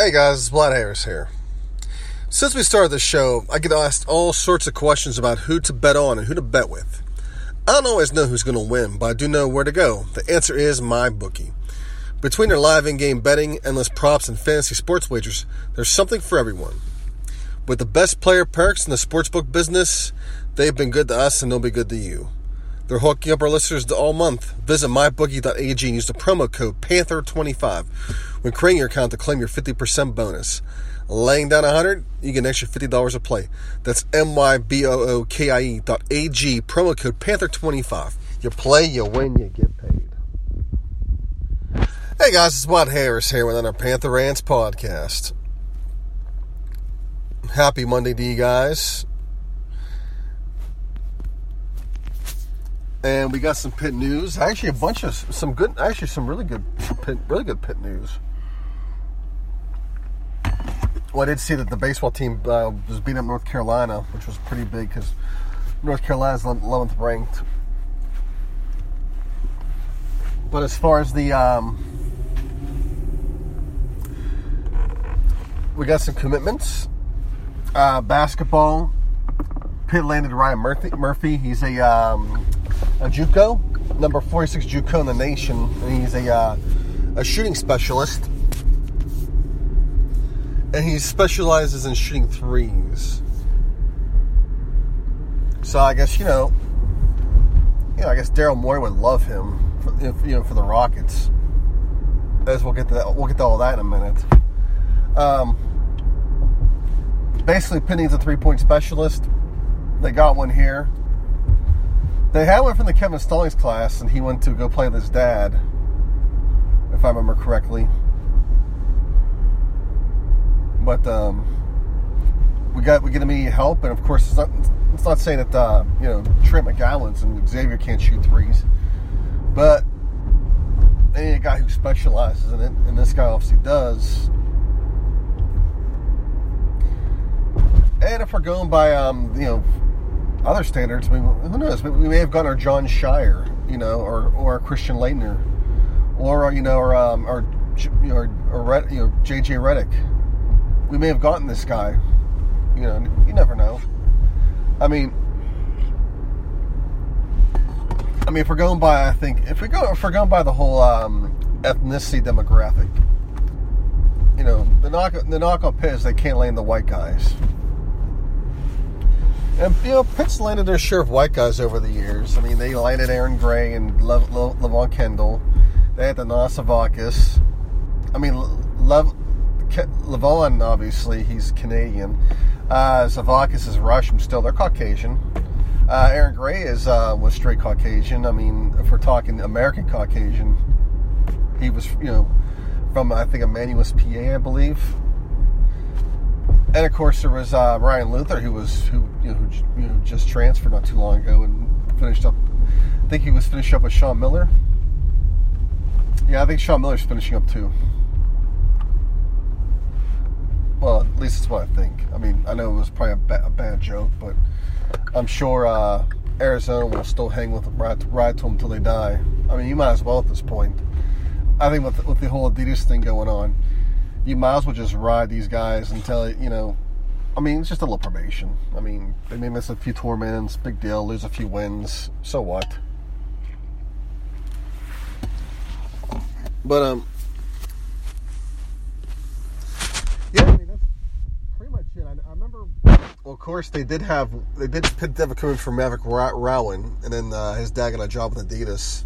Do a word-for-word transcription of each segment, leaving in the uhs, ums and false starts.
Hey guys, it's Vlad Harris here. Since we started this show, I get asked all sorts of questions about who to bet on and who to bet with. I don't always know who's going to win, but I do know where to go. The answer is MyBookie. Between their live in-game betting, endless props, and fantasy sports wagers, there's something for everyone. With the best player perks in the sportsbook business, they've been good to us and they'll be good to you. They're hooking up our listeners to all month. Visit my bookie dot a g and use the promo code Panther twenty-five when creating your account to claim your fifty percent bonus. Laying down one hundred dollars, you get an extra fifty dollars a play. That's M Y B O O K I E dot A G, promo code Panther twenty-five. You play, you win, you get paid. Hey guys, it's Matt Harris here with another Panther Rants podcast. Happy Monday to you guys. And we got some pit news. Actually, a bunch of some good, actually some really good, pit, really good pit news. Well, I did see that the baseball team uh, was beating up North Carolina, which was pretty big because North Carolina's eleventh ranked. But as far as the, um, we got some commitments. Uh, basketball, Pitt landed Ryan Murphy. Murphy. He's a um, a JUCO, number forty-six JUCO in the nation, and he's a uh, a shooting specialist, and he specializes in shooting threes. So I guess you know, you know, I guess Daryl Morey would love him, for, if, you know, for the Rockets. As we'll get to that, we'll get to all that in a minute. Um, basically, Pitt needs a three-point specialist. They got one here. They had one from the Kevin Stallings class, and he went to go play with his dad, if I remember correctly. But um, we got we get immediate help, and of course, it's not it's not saying that uh, you know Trent McGowan's and Xavier can't shoot threes, but they need a guy who specializes in it, and this guy obviously does. And if we're going by um, you know. other standards, I mean, who knows? We may have gotten our John Shire, you know, or or Christian Leitner, or you know, or um, or you know, or, or you know, J J Reddick. We may have gotten this guy. You know, you never know. I mean, I mean, if we're going by, I think if we go, if we're going by the whole um, ethnicity demographic, you know, the knock, the knock on Pitt is they can't land the white guys. And, you know, Pitt's landed their share of white guys over the years. I mean, they landed Aaron Gray and Le- Le- Levon Kendall. They had the Nasavakis. I mean, Le- Ke- Levon, obviously, he's Canadian. Uh, Zavakis is Russian still. They're Caucasian. Uh, Aaron Gray is uh, was straight Caucasian. I mean, if we're talking American Caucasian, he was, you know, from, I think, Emmanuel's P A, I believe. And of course, there was uh, Ryan Luther, who was who you know, who you know just transferred not too long ago and finished up. I think he was finished up with Sean Miller. Yeah, I think Sean Miller's finishing up too. Well, at least that's what I think. I mean, I know it was probably a, ba- a bad joke, but I'm sure uh, Arizona will still hang with them, ride, ride to them till they die. I mean, you might as well at this point. I think with the, with the whole Adidas thing going on. You might as well just ride these guys until, you know, I mean, it's just a little probation. I mean, they may miss a few tournaments, big deal, lose a few wins, so what? But, um, yeah, I mean, that's pretty much it. I, I remember Well, of course, they did have they did have a commitment for Maverick Rowan, and then uh, his dad got a job with Adidas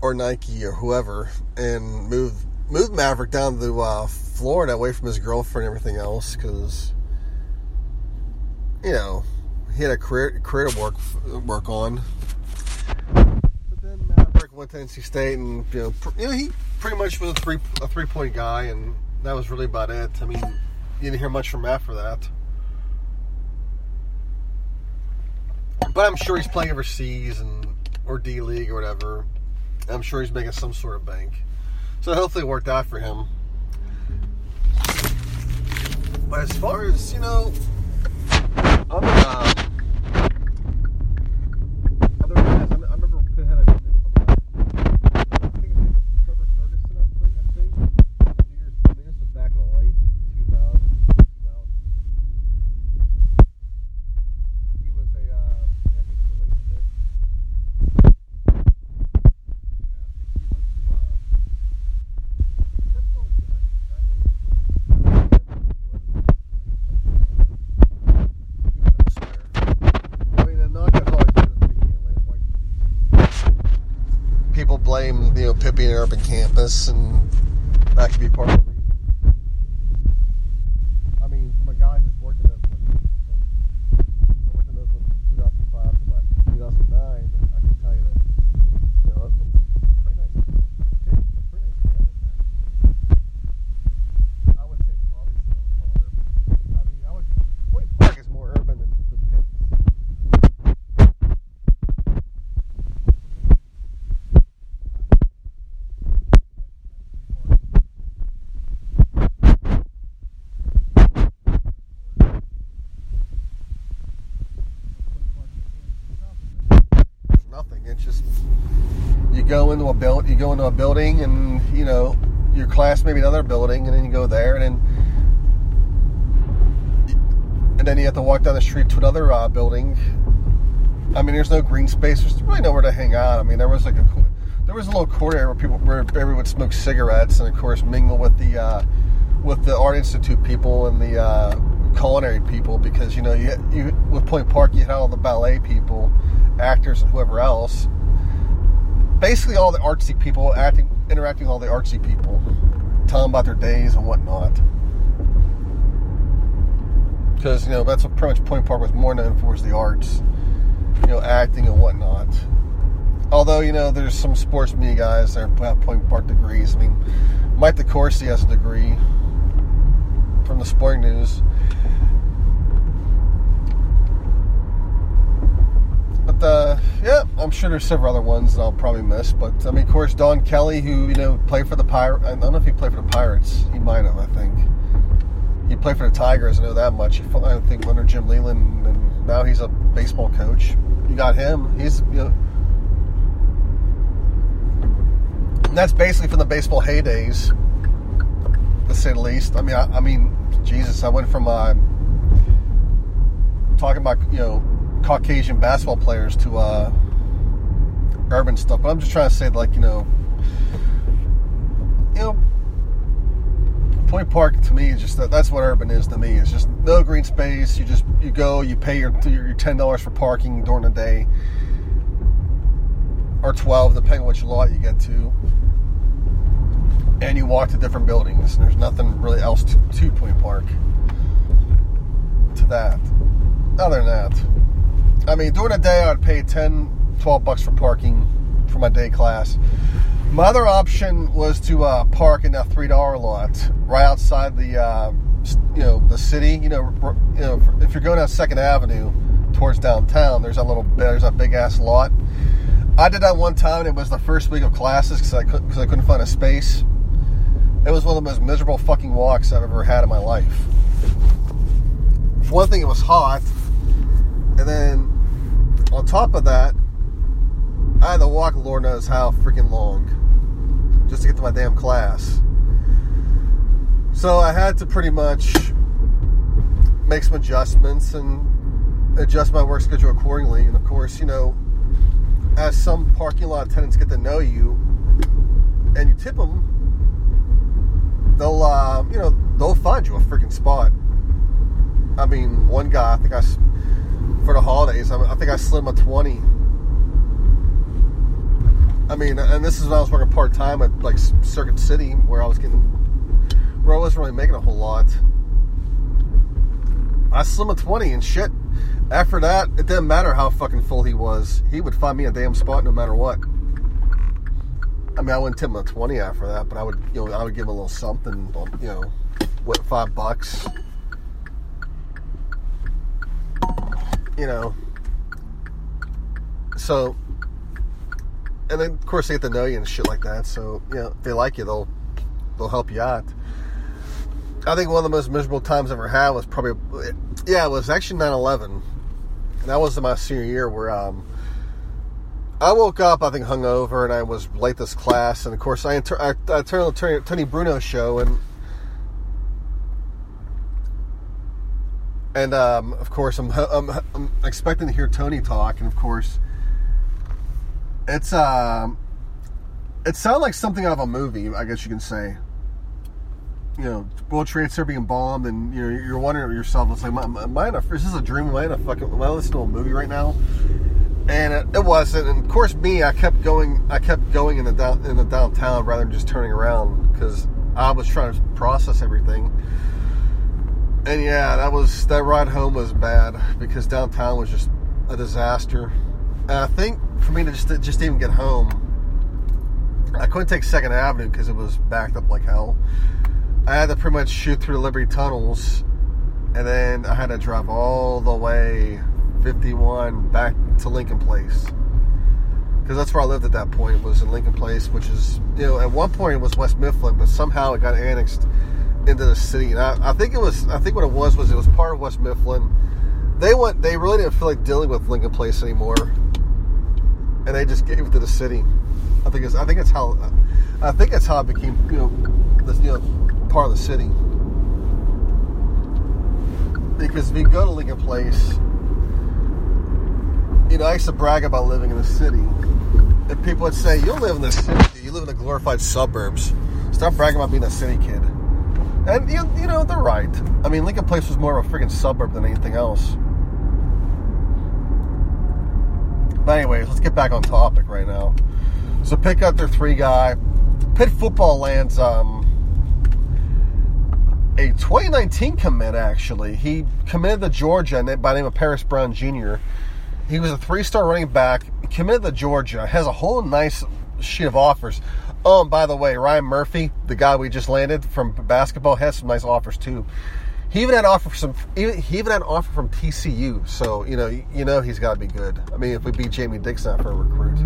or Nike or whoever, and moved moved Maverick down to uh, Florida, away from his girlfriend and everything else, because you know he had a career career to work work on. But then Maverick went to N C State, and you know, pr- you know he pretty much was a three a three point guy, and that was really about it. I mean, you didn't hear much from Matt for that. But I'm sure he's playing overseas and or D-League or whatever. I'm sure he's making some sort of bank. So hopefully it worked out for him. But as far as, you know, other, uh, other guys, I, I remember Pinhead, I think it was Trevor Ferguson, I think. I think this was back in the late two thousands. He was a, uh, I think he was a late commit. Blame, you know, Pitt being an urban campus, and that could be part of the reason. I mean, from a guy who's worked in those ones, I worked in those ones from two thousand five to like two thousand nine, I can tell you that, you know, that's a pretty nice, it's a pretty nice campus, actually. I would say probably so, more urban. I mean, I would, Point Park is more urban than Pitt. Go into a build, you go into a building, and you know your class maybe another building, and then you go there, and then and then you have to walk down the street to another uh, building. I mean, there's no green space. There's really nowhere to hang out. I mean, there was like a there was a little corner where people where everyone would smoke cigarettes and of course mingle with the uh, with the Art Institute people and the uh, culinary people, because you know you, you with Point Park you had all the ballet people, actors, and whoever else. Basically, all the artsy people acting, interacting with all the artsy people, telling about their days and whatnot. Because you know that's what pretty much Point Park was more known for, is the arts, you know, acting and whatnot. Although you know there's some sports media guys that have Point Park degrees. I mean, Mike DeCourcy has a degree from the Sporting News. But, uh, yeah, I'm sure there's several other ones that I'll probably miss. But, I mean, of course, Don Kelly, who, you know, played for the Pirates. I don't know if he played for the Pirates. He might have, I think. He played for the Tigers. I know that much. I think under Jim Leland, and now he's a baseball coach. You got him. He's, you know. And that's basically from the baseball heydays, to say the least. I mean, I, I mean, Jesus, I went from uh, talking about, you know, Caucasian basketball players to uh, urban stuff, but I'm just trying to say, like, you know, you know, Point Park to me is just that, that's what urban is to me. It's just no green space. You just you go, you pay your your ten dollars for parking during the day, or twelve, depending on which lot you get to, and you walk to different buildings. There's nothing really else to, to Point Park. To that, other than that. I mean, during the day, I'd pay ten, twelve bucks for parking for my day class. My other option was to uh, park in that three dollar lot right outside the, uh, you know, the city. You know, you know, if you're going down Second Avenue towards downtown, there's that little, there's that big ass lot. I did that one time, and it was the first week of classes because I couldn't, because I couldn't find a space. It was one of the most miserable fucking walks I've ever had in my life. For one thing, it was hot. And then, on top of that, I had to walk Lord knows how freaking long just to get to my damn class. So I had to pretty much make some adjustments and adjust my work schedule accordingly. And of course, you know, as some parking lot tenants get to know you and you tip them, they'll, uh, you know, they'll find you a freaking spot. I mean, one guy, I think I, for the holidays, I, mean, I think I slid him a twenty. I mean, and this is when I was working part-time at, like, Circuit City, where I was getting, where I wasn't really making a whole lot. I slid him a twenty and shit. After that, it didn't matter how fucking full he was. He would find me a damn spot no matter what. I mean, I wouldn't tip him a twenty after that, but I would, you know, I would give him a little something, you know, with five bucks. You know. So, and then, of course, they get to know you and shit like that. So, you know, if they like you, they'll, they'll help you out. I think one of the most miserable times I've ever had was probably, yeah, it was actually nine eleven. And that was my senior year where um, I woke up, I think, hungover, and I was late this class. And, of course, I, inter- I, I turned on the Tony Bruno show, and, and um, of course, I'm, I'm, I'm expecting to hear Tony talk. And, of course, it's um, it sounded like something out of a movie, I guess you can say. You know, World Trade Center being bombed, and you know, you're wondering to yourself, it's like, am, am I in a, is this a dream? Am I in a fucking, am I listening to a movie right now? And it, it wasn't. And of course, me, I kept going, I kept going in the down, in the downtown rather than just turning around because I was trying to process everything. And yeah, that was, that ride home was bad because downtown was just a disaster. And I think for me to just, to just even get home, I couldn't take Second Avenue because it was backed up like hell. I had to pretty much shoot through the Liberty Tunnels, and then I had to drive all the way fifty-one back to Lincoln Place, because that's where I lived at that point. It was in Lincoln Place, which is, you know, at one point it was West Mifflin, but somehow it got annexed into the city. And I, I think it was, I think what it was was it was part of West Mifflin. They went, they really didn't feel like dealing with Lincoln Place anymore, and they just gave it to the city. I think it's, I think it's how, I think that's how it became, you know, this, you know, part of the city. Because if you go to Lincoln Place, you know, I used to brag about living in the city, and people would say, you live in the city, you live in the glorified suburbs, stop bragging about being a city kid. And you, you know, they're right. I mean, Lincoln Place was more of a freaking suburb than anything else. But anyways, let's get back on topic right now. So pick out their three guy. Pitt football lands um a twenty nineteen commit, actually. He committed to Georgia by the name of Paris Brown Junior He was a three-star running back, committed to Georgia, has a whole nice sheet of offers. Oh, and by the way, Ryan Murphy, the guy we just landed from basketball, has some nice offers too. He even had offer some. He even had an offer from T C U, so you know, you know he's got to be good. I mean, if we beat Jamie Dixon for a recruit,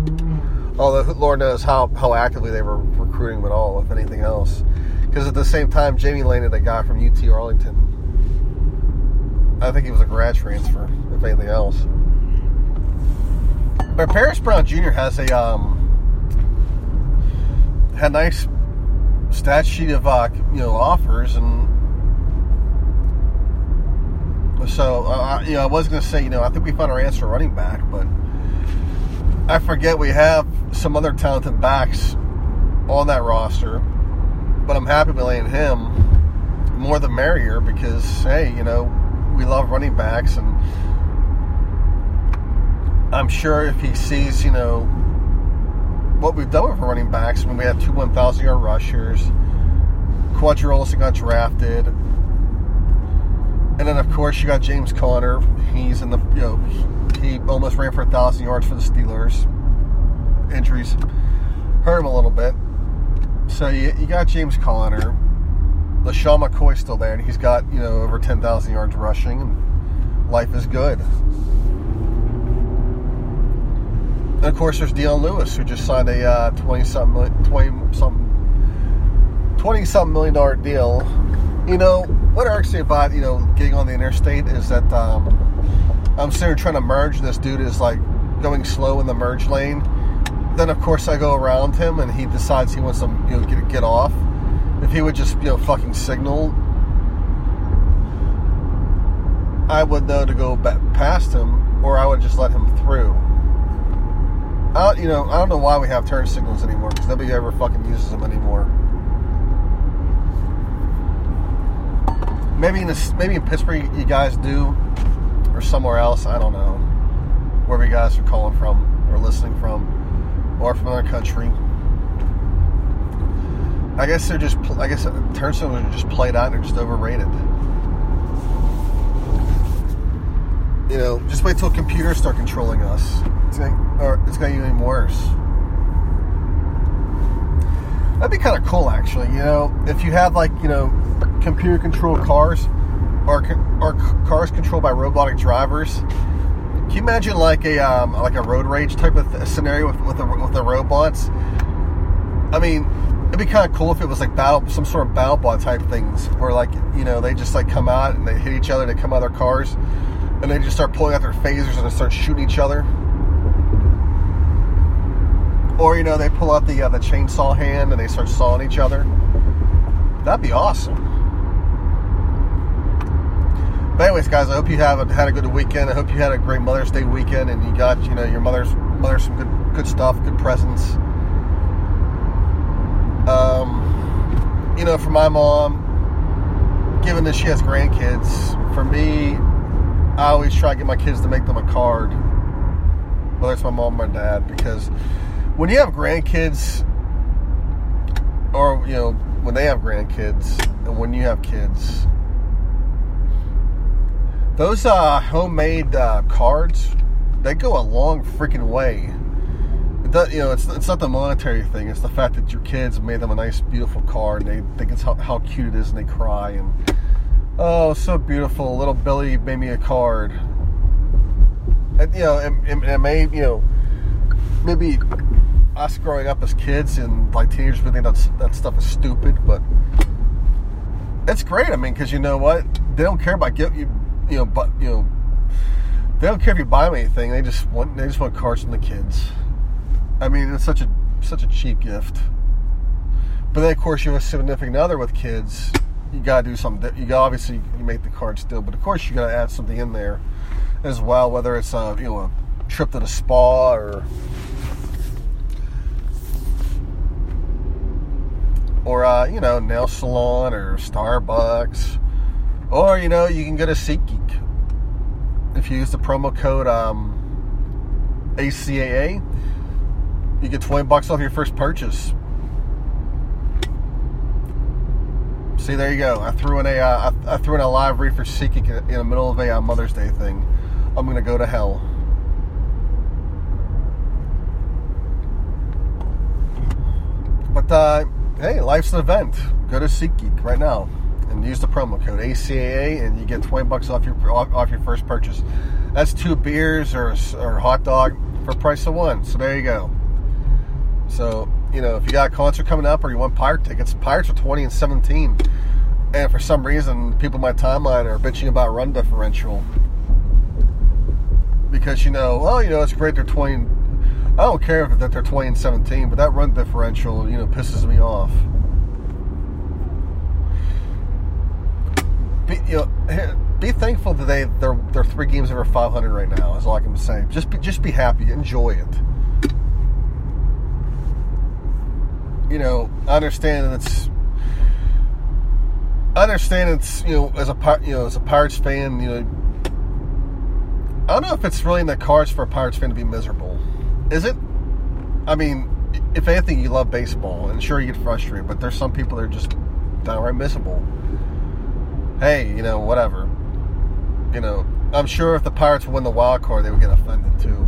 although Lord knows how how actively they were recruiting him at all, if anything else. Because at the same time, Jamie landed a guy from U T Arlington. I think he was a grad transfer, if anything else. But Paris Brown Junior has a um, had a nice stat sheet of uh, you know, offers, and so uh, you know, I was going to say, you know, I think we found our answer running back, but I forget we have some other talented backs on that roster. But I'm happy we landed him. More the merrier, because hey, you know, we love running backs, and I'm sure if he sees, you know, what we've done with our running backs, when I mean, we have two one thousand yard rushers, Quadrolson got drafted, and then of course you got James Conner. He's in the, you know, he almost ran for a thousand yards for the Steelers. Injuries hurt him a little bit. So you, you got James Conner, LaShawn McCoy's still there, and he's got, you know, over ten thousand yards rushing, and life is good. And of course, there's Dion Lewis, who just signed a uh, twenty-something million dollar deal. You know, what irks me about, you know, getting on the interstate is that um, I'm sitting here trying to merge, and this dude is, like, going slow in the merge lane. Then of course I go around him, and he decides he wants to, you know, get get off. If he would just, you know, fucking signal, I would know to go back past him, or I would just let him through. I, you know, I don't know why we have turn signals anymore, because nobody ever fucking uses them anymore. Maybe in this, maybe in Pittsburgh you guys do, or somewhere else. I don't know. Wherever you guys are calling from or listening from, or from another country. I guess they're just. I guess turnstiles are just played out and they're just overrated. You know, just wait till computers start controlling us. It's gonna, or it's gonna get even worse. That'd be kind of cool, actually. You know, if you have like you know, computer-controlled cars, or or cars controlled by robotic drivers. Can you imagine like a um, like a road rage type of th- scenario with with the, with the robots? I mean, it'd be kind of cool if it was like battle, some sort of battle bot type things, where like you know they just like come out and they hit each other, they come out of their cars. And they just start pulling out their phasers and they start shooting each other. Or, you know, they pull out the uh, the chainsaw hand and they start sawing each other. That'd be awesome. But anyways, guys, I hope you have a, had a good weekend. I hope you had a great Mother's Day weekend and you got, you know, your mother's mother some good good stuff, good presents. Um, you know, for my mom, given that she has grandkids, for me... I always try to get my kids to make them a card, whether it's my mom or my dad, because when you have grandkids, or, you know, when they have grandkids, and when you have kids, those uh, homemade uh, cards, they go a long freaking way. It does, you know, it's, it's not the monetary thing, it's the fact that your kids made them a nice, beautiful card, and they think it's how, how cute it is, and they cry, and... Oh, so beautiful! Little Billy made me a card. And, you know, it, it, it may you know maybe us growing up as kids and like teenagers would think that that stuff is stupid, but it's great. I mean, because you know what? They don't care about get you you know, but you know, they don't care if you buy them anything. They just want they just want cards from the kids. I mean, it's such a such a cheap gift. But then, of course, you have a significant other with kids. You gotta do something. You gotta, obviously you make the card still, but of course you gotta add something in there as well. Whether it's a you know a trip to the spa or or uh, you know nail salon or Starbucks, or you know you can go to SeatGeek if you use the promo code um, A C A A. You get twenty bucks off your first purchase. See, there you go. I threw in a uh, I, I threw in a live read for SeatGeek in, in the middle of a uh, Mother's Day thing. I'm gonna go to hell. But uh, hey, life's an event. Go to SeatGeek right now and use the promo code A C A A, and you get twenty bucks off your off, off your first purchase. That's two beers or or a hot dog for a price of one. So there you go. So. You know, if you got a concert coming up or you want pirate tickets, Pirates are twenty and seventeen. And for some reason, people in my timeline are bitching about run differential. Because, you know, well, you know, it's great they're twenty. I don't care if that they're twenty and seventeen, but that run differential, you know, pisses me off. Be, you know, be thankful that they, they're, they're three games over five hundred right now, is all I can say. Just be, just be happy. Enjoy it. You know, I understand that it's. I understand it's you know as a you know as a Pirates fan you know. I don't know if it's really in the cards for a Pirates fan to be miserable, is it? I mean, if anything, you love baseball, and sure you get frustrated, but there's some people that are just downright miserable. Hey, you know whatever. You know, I'm sure if the Pirates win the wild card, they would get offended too.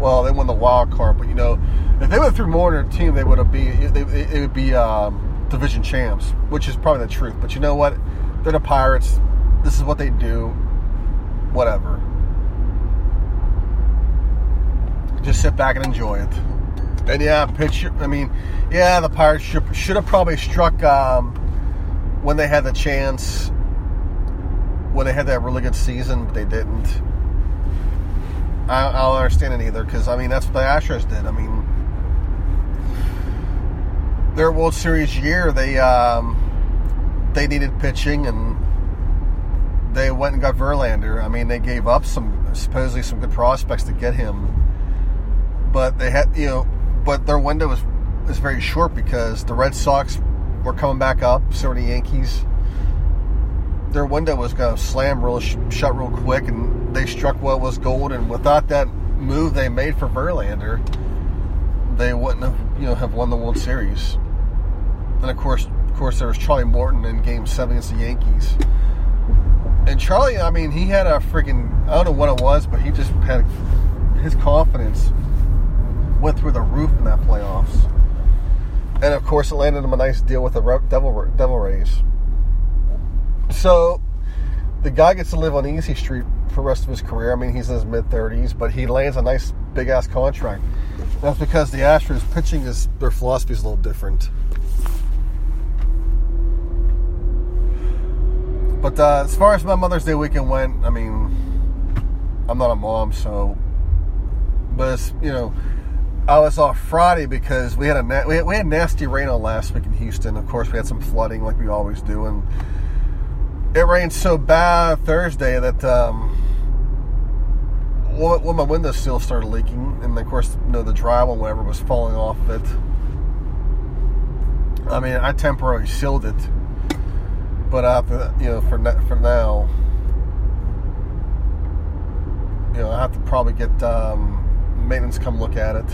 Well, they won the wild card, but you know, if they went through more than their team, they would have be they, it would be um, division champs, which is probably the truth. But you know what? They're the Pirates. This is what they do. Whatever. Just sit back and enjoy it. And yeah, pitch. I mean, yeah, the Pirates should, should have probably struck um, when they had the chance, when they had that really good season, but they didn't. I don't understand it either, because I mean that's what the Astros did. I mean, their World Series year, they um, they needed pitching, and they went and got Verlander. I mean, they gave up some supposedly some good prospects to get him, but they had you know, but their window was was very short because the Red Sox were coming back up, so were the Yankees, their window was kind of slammed real sh- shut real quick, and they struck what was gold. And without that move they made for Verlander, they wouldn't have, you know, have won the World Series. And of course, of course, there was Charlie Morton in Game Seven against the Yankees. And Charlie, I mean, he had a freaking, I don't know what it was, but he just had, his confidence went through the roof in that playoffs. And, of course, it landed him a nice deal with the Devil, Devil Rays. So, the guy gets to live on Easy Street for the rest of his career. I mean, he's in his mid-thirties, but he lands a nice, big-ass contract. That's because the Astros pitching, is their philosophy is a little different. But uh, as far as my Mother's Day weekend went, I mean, I'm not a mom, so, but it's, you know, I was off Friday because we had a na- we, had, we had nasty rain on last week in Houston. Of course, we had some flooding like we always do, and it rained so bad Thursday that um, well, well, my windowsill started leaking, and of course, you know, the drywall, whatever, was falling off it. I mean, I temporarily sealed it. But I have to, you know, for for now, you know, I have to probably get um, maintenance come look at it.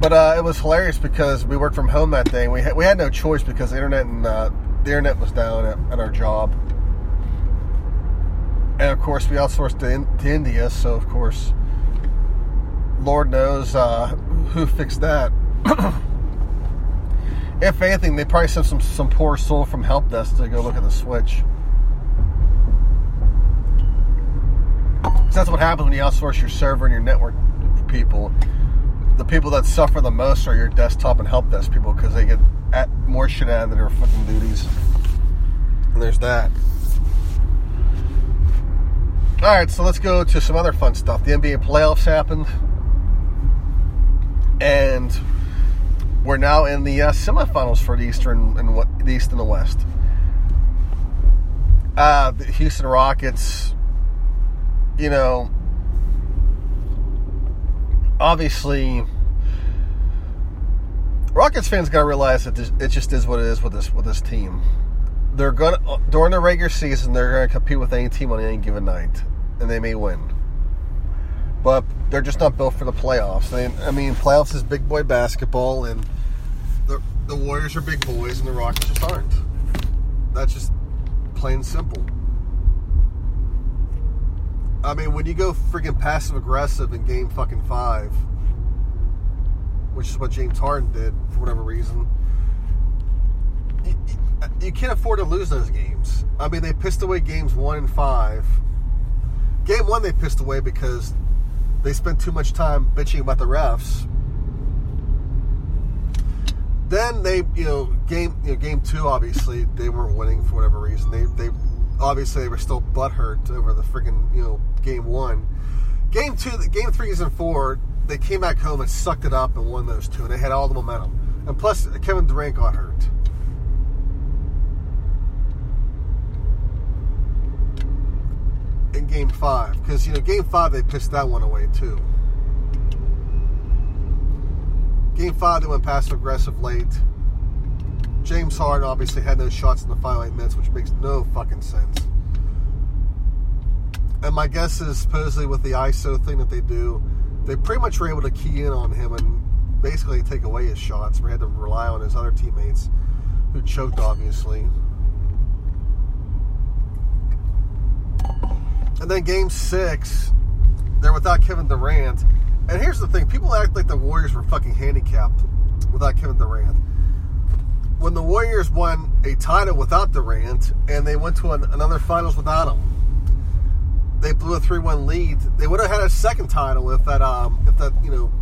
But uh, it was hilarious because we worked from home that day. And we had, we had no choice because the internet and uh, the internet was down at, at our job, and of course we outsourced to, in, to India. So of course, Lord knows uh, who fixed that. If anything, they probably sent some, some poor soul from help desk to go look at the switch. So that's what happens when you outsource your server and your network people. The people that suffer the most are your desktop and help desk people because they get at more shit out of their fucking duties. And there's that. Alright, so let's go to some other fun stuff. The N B A playoffs happened. And we're now in the uh, semifinals for the Eastern and what, the East and the West. Uh, the Houston Rockets, you know, obviously, Rockets fans gotta realize that this, it just is what it is with this with this team. They're gonna during the regular season they're gonna compete with any team on any given night, and they may win. But they're just not built for the playoffs. They, I mean, playoffs is big boy basketball, and the, the Warriors are big boys, and the Rockets just aren't. That's just plain simple. I mean, when you go freaking passive-aggressive in game fucking five, which is what James Harden did for whatever reason, you, you can't afford to lose those games. I mean, they pissed away games one and five. Game one they pissed away because they spent too much time bitching about the refs. Then they, you know, game, you know, game two, obviously they weren't winning for whatever reason. They, they, obviously they were still butthurt over the freaking, you know, game one. Game two, game three and four, they came back home and sucked it up and won those two. And they had all the momentum. And plus, Kevin Durant got hurt. In game five, because, you know, game five they pissed that one away too. Game five they went passive aggressive late. James Harden obviously had no shots in the final eight minutes, which makes no fucking sense. And my guess is supposedly with the I S O thing that they do, they pretty much were able to key in on him and basically take away his shots. We had to rely on his other teammates who choked, obviously. And then game six, they're without Kevin Durant. And here's the thing. People act like the Warriors were fucking handicapped without Kevin Durant. When the Warriors won a title without Durant, and they went to an, another finals without him, they blew a three one lead. They would have had a second title if that, um, if that, you know,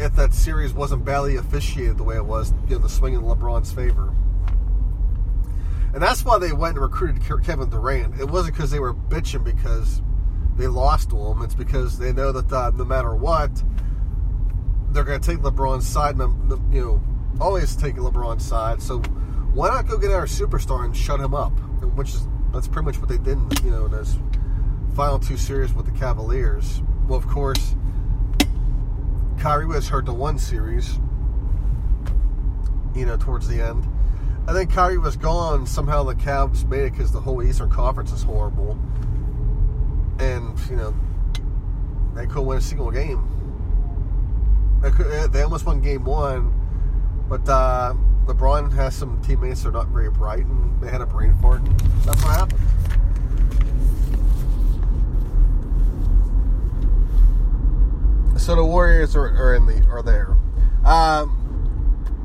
if that series wasn't badly officiated the way it was, you know, the swing in LeBron's favor. And that's why they went and recruited Kevin Durant. It wasn't because they were bitching because they lost to him. It's because they know that uh, no matter what, they're going to take LeBron's side. And, you know, always take LeBron's side. So why not go get our superstar and shut him up? Which is that's pretty much what they did. You know, in those final two series with the Cavaliers. Well, of course, Kyrie was hurt the one series. You know, towards the end. I think Kyrie was gone. Somehow the Cavs made it because the whole Eastern Conference is horrible. And, you know, they couldn't win a single game. They, could, they almost won game one. But uh, LeBron has some teammates that are not very bright, and they had a brain fart. And that's what happened. So the Warriors are, are in the are there. Um,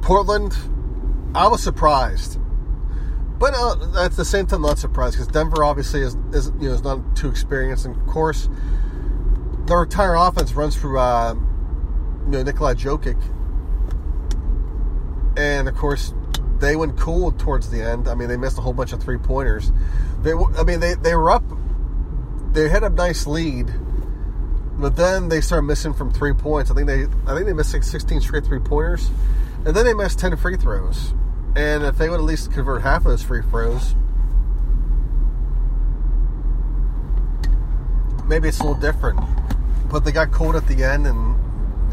Portland, I was surprised, but uh, at the same time not surprised because Denver obviously is, is you know is not too experienced, and of course their entire offense runs through uh, you know Nikola Jokic, and of course they went cool towards the end. I mean they missed a whole bunch of three pointers. They I mean they, they were up, they had a nice lead. But then they started missing from three points. I think they, I think they missed like sixteen straight three pointers, and then they missed ten free throws. And if they would at least convert half of those free throws, maybe it's a little different. But they got cold at the end, and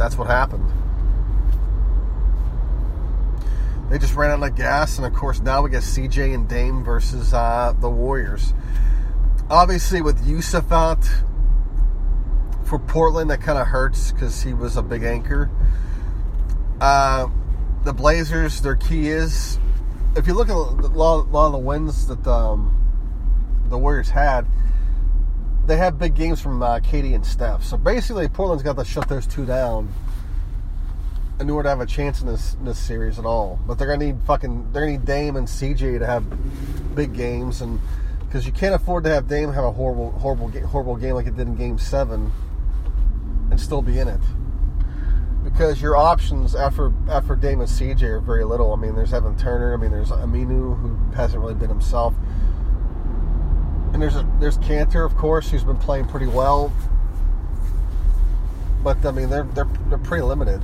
that's what happened. They just ran out of gas, and of course now we got C J and Dame versus uh, the Warriors. Obviously, with Yusuf out. For Portland, that kind of hurts because he was a big anchor. Uh, the Blazers, their key is, if you look at a lot of the wins that um, the Warriors had, they had big games from uh, Katie and Steph. So basically, Portland's got to shut those two down in order to have a chance in this in this series at all. But they're gonna need fucking they're gonna need Dame and C J to have big games, and because you can't afford to have Dame have a horrible horrible horrible game like it did in Game Seven. And still be in it, because your options after after Dame and C J are very little. I mean, there's Evan Turner. I mean, there's Aminu, who hasn't really been himself, and there's a, there's Cantor, of course, who's been playing pretty well. But I mean, they're they're they're pretty limited.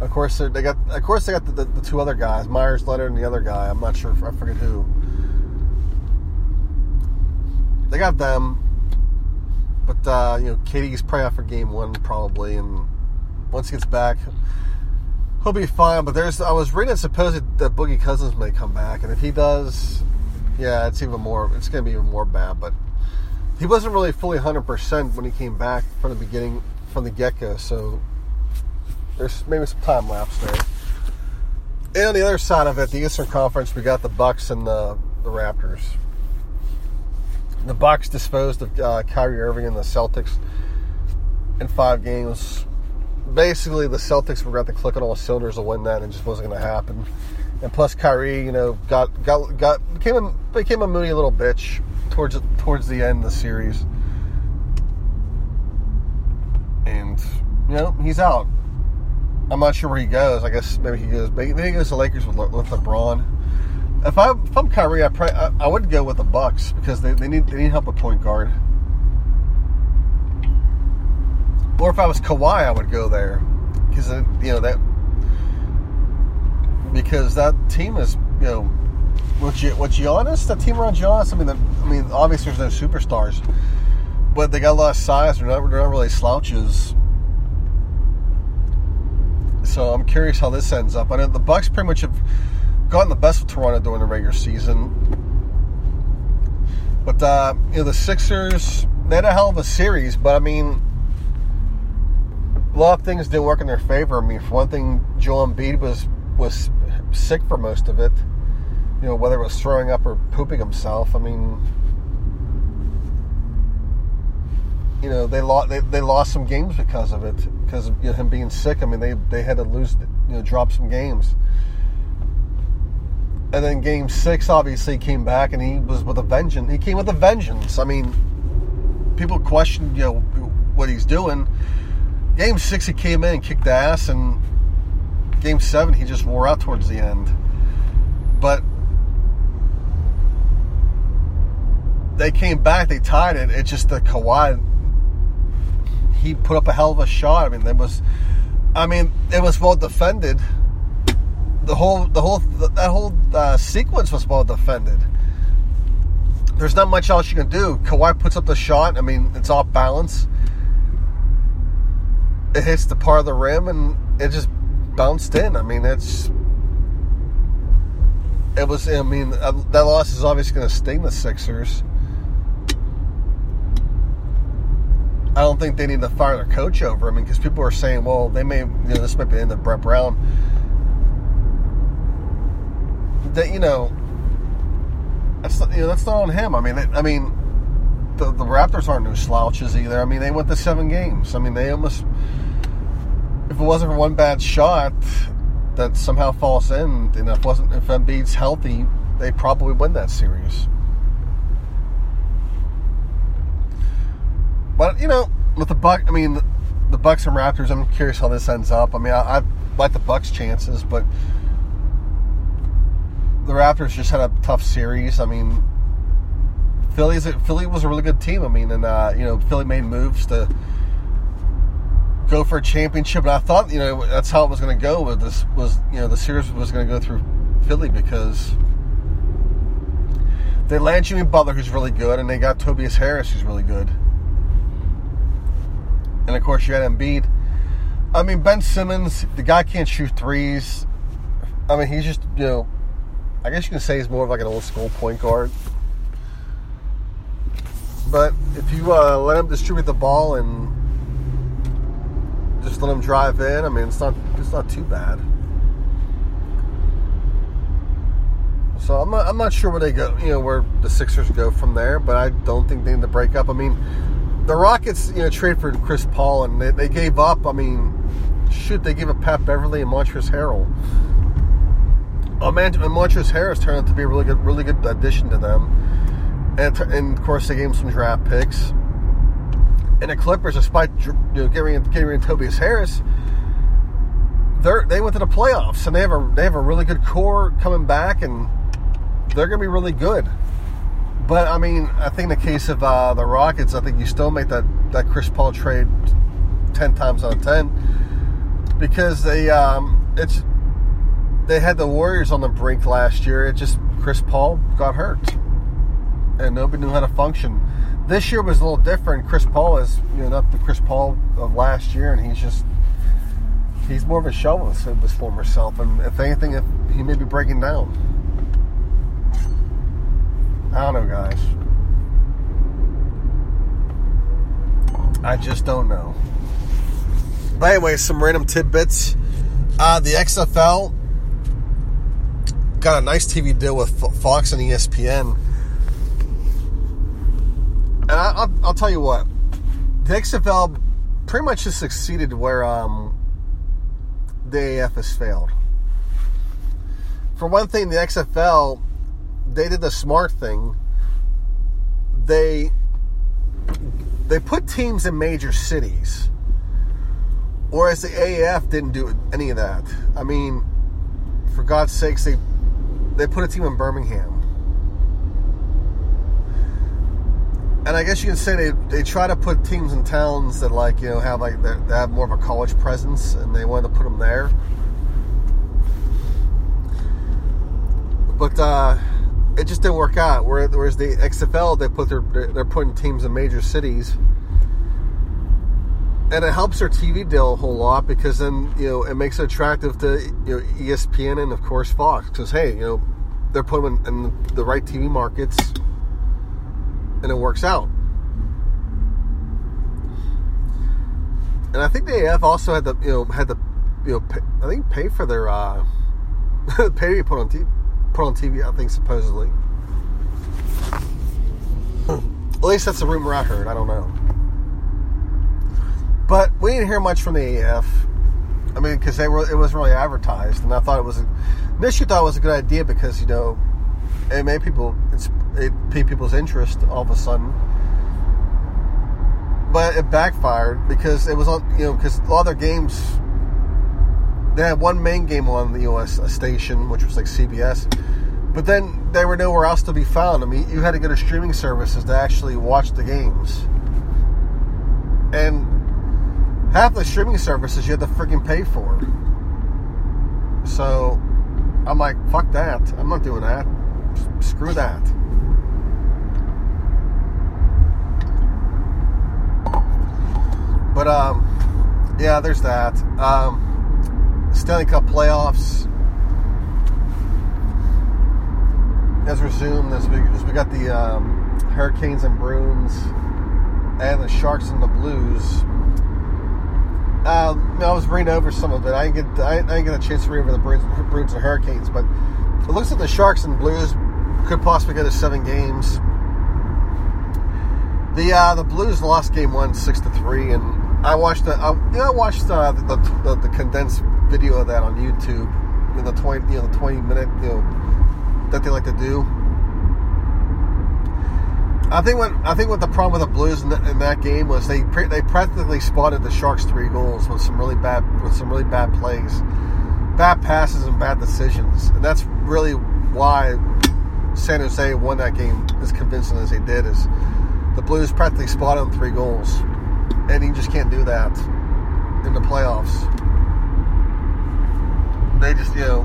Of course, they got of course they got the, the, the two other guys, Myers, Leonard, and the other guy. I'm not sure. I forget who. They got them. But, uh, you know, K D's probably out for game one, probably. And once he gets back, he'll be fine. But there's, I was reading, supposedly that Boogie Cousins may come back. And if he does, yeah, it's even more, it's going to be even more bad. But he wasn't really fully one hundred percent when he came back from the beginning, from the get-go. So there's maybe some time lapse there. And on the other side of it, the Eastern Conference, we got the Bucks and the, the Raptors. The Bucks disposed of uh, Kyrie Irving and the Celtics in five games. Basically, the Celtics were going to click on all cylinders to win that, and it just wasn't going to happen. And plus, Kyrie, you know, got got got became a, became a moody little bitch towards towards the end of the series, and you know he's out. I'm not sure where he goes. I guess maybe he goes. Maybe he goes to the Lakers with, Le, with LeBron. If I'm, if I'm Kyrie, I, probably, I, I would go with the Bucks because they, they need they need help at point guard. Or if I was Kawhi, I would go there because you know that because that team is you know with with Giannis, that team around Giannis. I mean, the, I mean, obviously there's no superstars, but they got a lot of size. They're not they're not really slouches. So I'm curious how this ends up. I know the Bucks pretty much have gotten the best of Toronto during the regular season. But, uh, you know, the Sixers, they had a hell of a series, but, I mean, a lot of things didn't work in their favor. I mean, for one thing, Joel Embiid was, was sick for most of it. You know, whether it was throwing up or pooping himself, I mean, you know, they lost, they, they lost some games because of it, because of you know, him being sick. I mean, they, they had to lose, you know, drop some games. And then game six, obviously, came back, and he was with a vengeance. He came with a vengeance. I mean, people questioned, you know, what he's doing. Game six, he came in and kicked ass, and game seven, he just wore out towards the end. But they came back. They tied it. It's just that Kawhi, he put up a hell of a shot. I mean, it was, I mean, it was well defended. The whole, the whole, that whole uh, sequence was well defended. There's not much else you can do. Kawhi puts up the shot. I mean, it's off balance. It hits the part of the rim, and it just bounced in. I mean, it's it was, I mean, that loss is obviously going to sting the Sixers. I don't think they need to fire their coach over him. I mean, because people are saying, well, they may, you know, this might be the end of Brett Brown. That, you know, that's not, you know, that's not on him. I mean, I mean, the, the Raptors aren't no slouches either. I mean, they went to seven games. I mean, they almost, if it wasn't for one bad shot that somehow falls in, and if wasn't if Embiid's healthy, they probably win that series. But, you know, with the Bucks, I mean, the Bucks and Raptors, I'm curious how this ends up. I mean, I, I like the Bucks' chances, but the Raptors just had a tough series. I mean, Philly's Philly was a really good team. I mean, and, uh, you know, Philly made moves to go for a championship. And I thought, you know, that's how it was going to go with this, was, you know, the series was going to go through Philly because they landed Jimmy Butler, who's really good, and they got Tobias Harris, who's really good. And, of course, you had Embiid. I mean, Ben Simmons, the guy can't shoot threes. I mean, he's just, you know, I guess you can say he's more of like an old-school point guard. But if you uh, let him distribute the ball and just let him drive in, I mean, it's not it's not too bad. So I'm not, I'm not sure where they go, you know, where the Sixers go from there, but I don't think they need to break up. I mean, the Rockets, you know, trade for Chris Paul, and they, they gave up. I mean, shoot, they gave up Pat Beverly and Montrezl Harrell. Oh man, and Montrezl Harris turned out to be a really good, really good addition to them. And, and of course, they gave him some draft picks. And the Clippers, despite you know, getting getting Tobias Harris, they they went to the playoffs, and they have a they have a really good core coming back, and they're going to be really good. But, I mean, I think in the case of uh, the Rockets, I think you still make that, that Chris Paul trade ten times out of ten because they um, it's they had the Warriors on the brink last year. It just Chris Paul got hurt, and nobody knew how to function. This year was a little different. Chris Paul is, you know, not the Chris Paul of last year, and he's just he's more of a shell of his former self. And if anything, if he may be breaking down. I don't know, guys. I just don't know. But anyway, some random tidbits. Uh, the X F L got a nice T V deal with Fox and E S P N. And I, I'll, I'll tell you what. The X F L pretty much just succeeded where um, the A A F has failed. For one thing, the X F L... they did the smart thing. They they put teams in major cities, whereas the A A F didn't do any of that. I mean, for God's sakes, they they put a team in Birmingham, and I guess you can say they, they try to put teams in towns that like you know have like they have more of a college presence, and they wanted to put them there. But. Uh, It just didn't work out. Whereas the X F L, they put their they're putting teams in major cities, and it helps their T V deal a whole lot because then you know it makes it attractive to you know E S P N and of course Fox because hey you know they're putting them in, in the right T V markets, and it works out. And I think the A F also had the you know had the you know pay, I think pay for their uh, pay to be put on T V. Put on T V, I think, supposedly. At least that's the rumor I heard. I don't know. But we didn't hear much from the A A F. I mean, because they were, it wasn't really advertised, and I thought it was. A, initially, thought it was a good idea because you know it made people it's, it piqued people's interest all of a sudden. But it backfired because it was on you know because a lot of their games. They had one main game on the U S station, which was like C B S. But then they were nowhere else to be found. I mean, you had to go to streaming services to actually watch the games. And half the streaming services you had to freaking pay for. So I'm like, fuck that. I'm not doing that. Screw that. But, um, yeah, there's that. Um... Stanley Cup playoffs. has resumed this week. We got the um, Hurricanes and Bruins and the Sharks and the Blues. Uh, I was reading over some of it. I didn't get, I, I didn't get a chance to read over the Bruins, Bruins and Hurricanes, but it looks like the Sharks and Blues could possibly go to seven games. The uh, the Blues lost game one six to three, and I watched the I, you know, I watched uh, the, the the condensed video of that on YouTube in the twenty you know the twenty minute you know that they like to do. I think what I think what the problem with the Blues in, the, in that game was they they practically spotted the Sharks three goals with some really bad with some really bad plays, bad passes, and bad decisions, and that's really why San Jose won that game as convincingly as they did. Is the Blues practically spotted on three goals, and you just can't do that in the playoffs. They just, you know,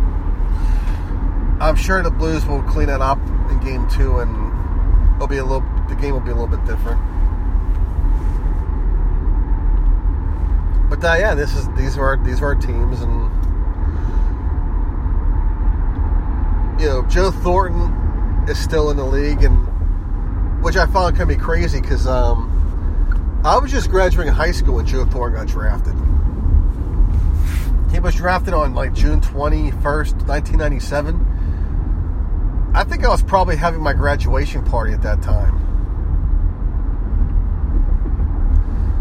I'm sure the Blues will clean it up in game two, and it'll be a little. The game will be a little bit different. But uh, yeah, this is these are our, these are our teams, and you know, Joe Thornton is still in the league, and. Which I found kind of crazy because um, I was just graduating high school when Joe Thornton got drafted. He was drafted on like June twenty-first, nineteen ninety-seven. I think I was probably having my graduation party at that time.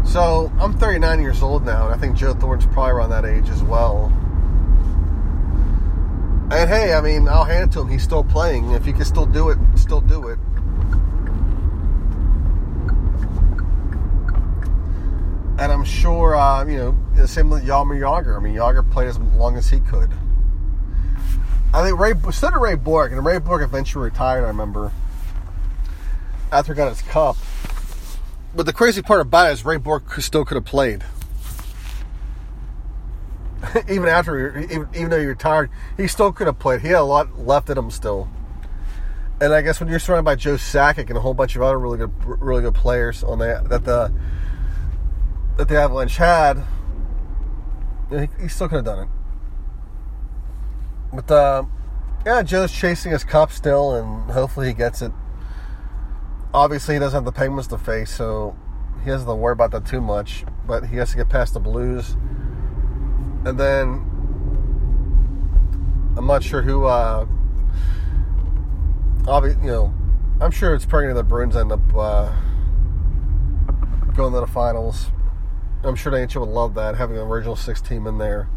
So I'm thirty-nine years old now, and I think Joe Thornton's probably around that age as well. And hey, I mean, I'll hand it to him. He's still playing. If he can still do it, still do it. And I'm sure, uh, you know, the same with Yalmar Yager. I mean, Yager played as long as he could. I think Ray, so did Ray Bork, and Ray Bork eventually retired, I remember, after he got his cup. But the crazy part about it is Ray Bork still could have played. even after, even, even though he retired, he still could have played. He had a lot left in him still. And I guess when you're surrounded by Joe Sakic and a whole bunch of other really good, really good players on the, that the, that the Avalanche had, he still could have done it. But, uh, yeah, Joe's chasing his cup still, and hopefully he gets it. Obviously, he doesn't have the Penguins to face, so he doesn't have to worry about that too much. But he has to get past the Blues. And then, I'm not sure who, uh, obvi- you know, I'm sure it's probably the Bruins end up uh, going to the finals. I'm sure the N H L would love that, having an original six team in there.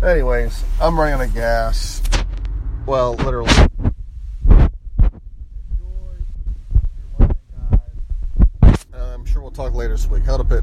Anyways, I'm running out of gas. Well, literally. Enjoy. Uh, I'm sure we'll talk later this week. Held a bit.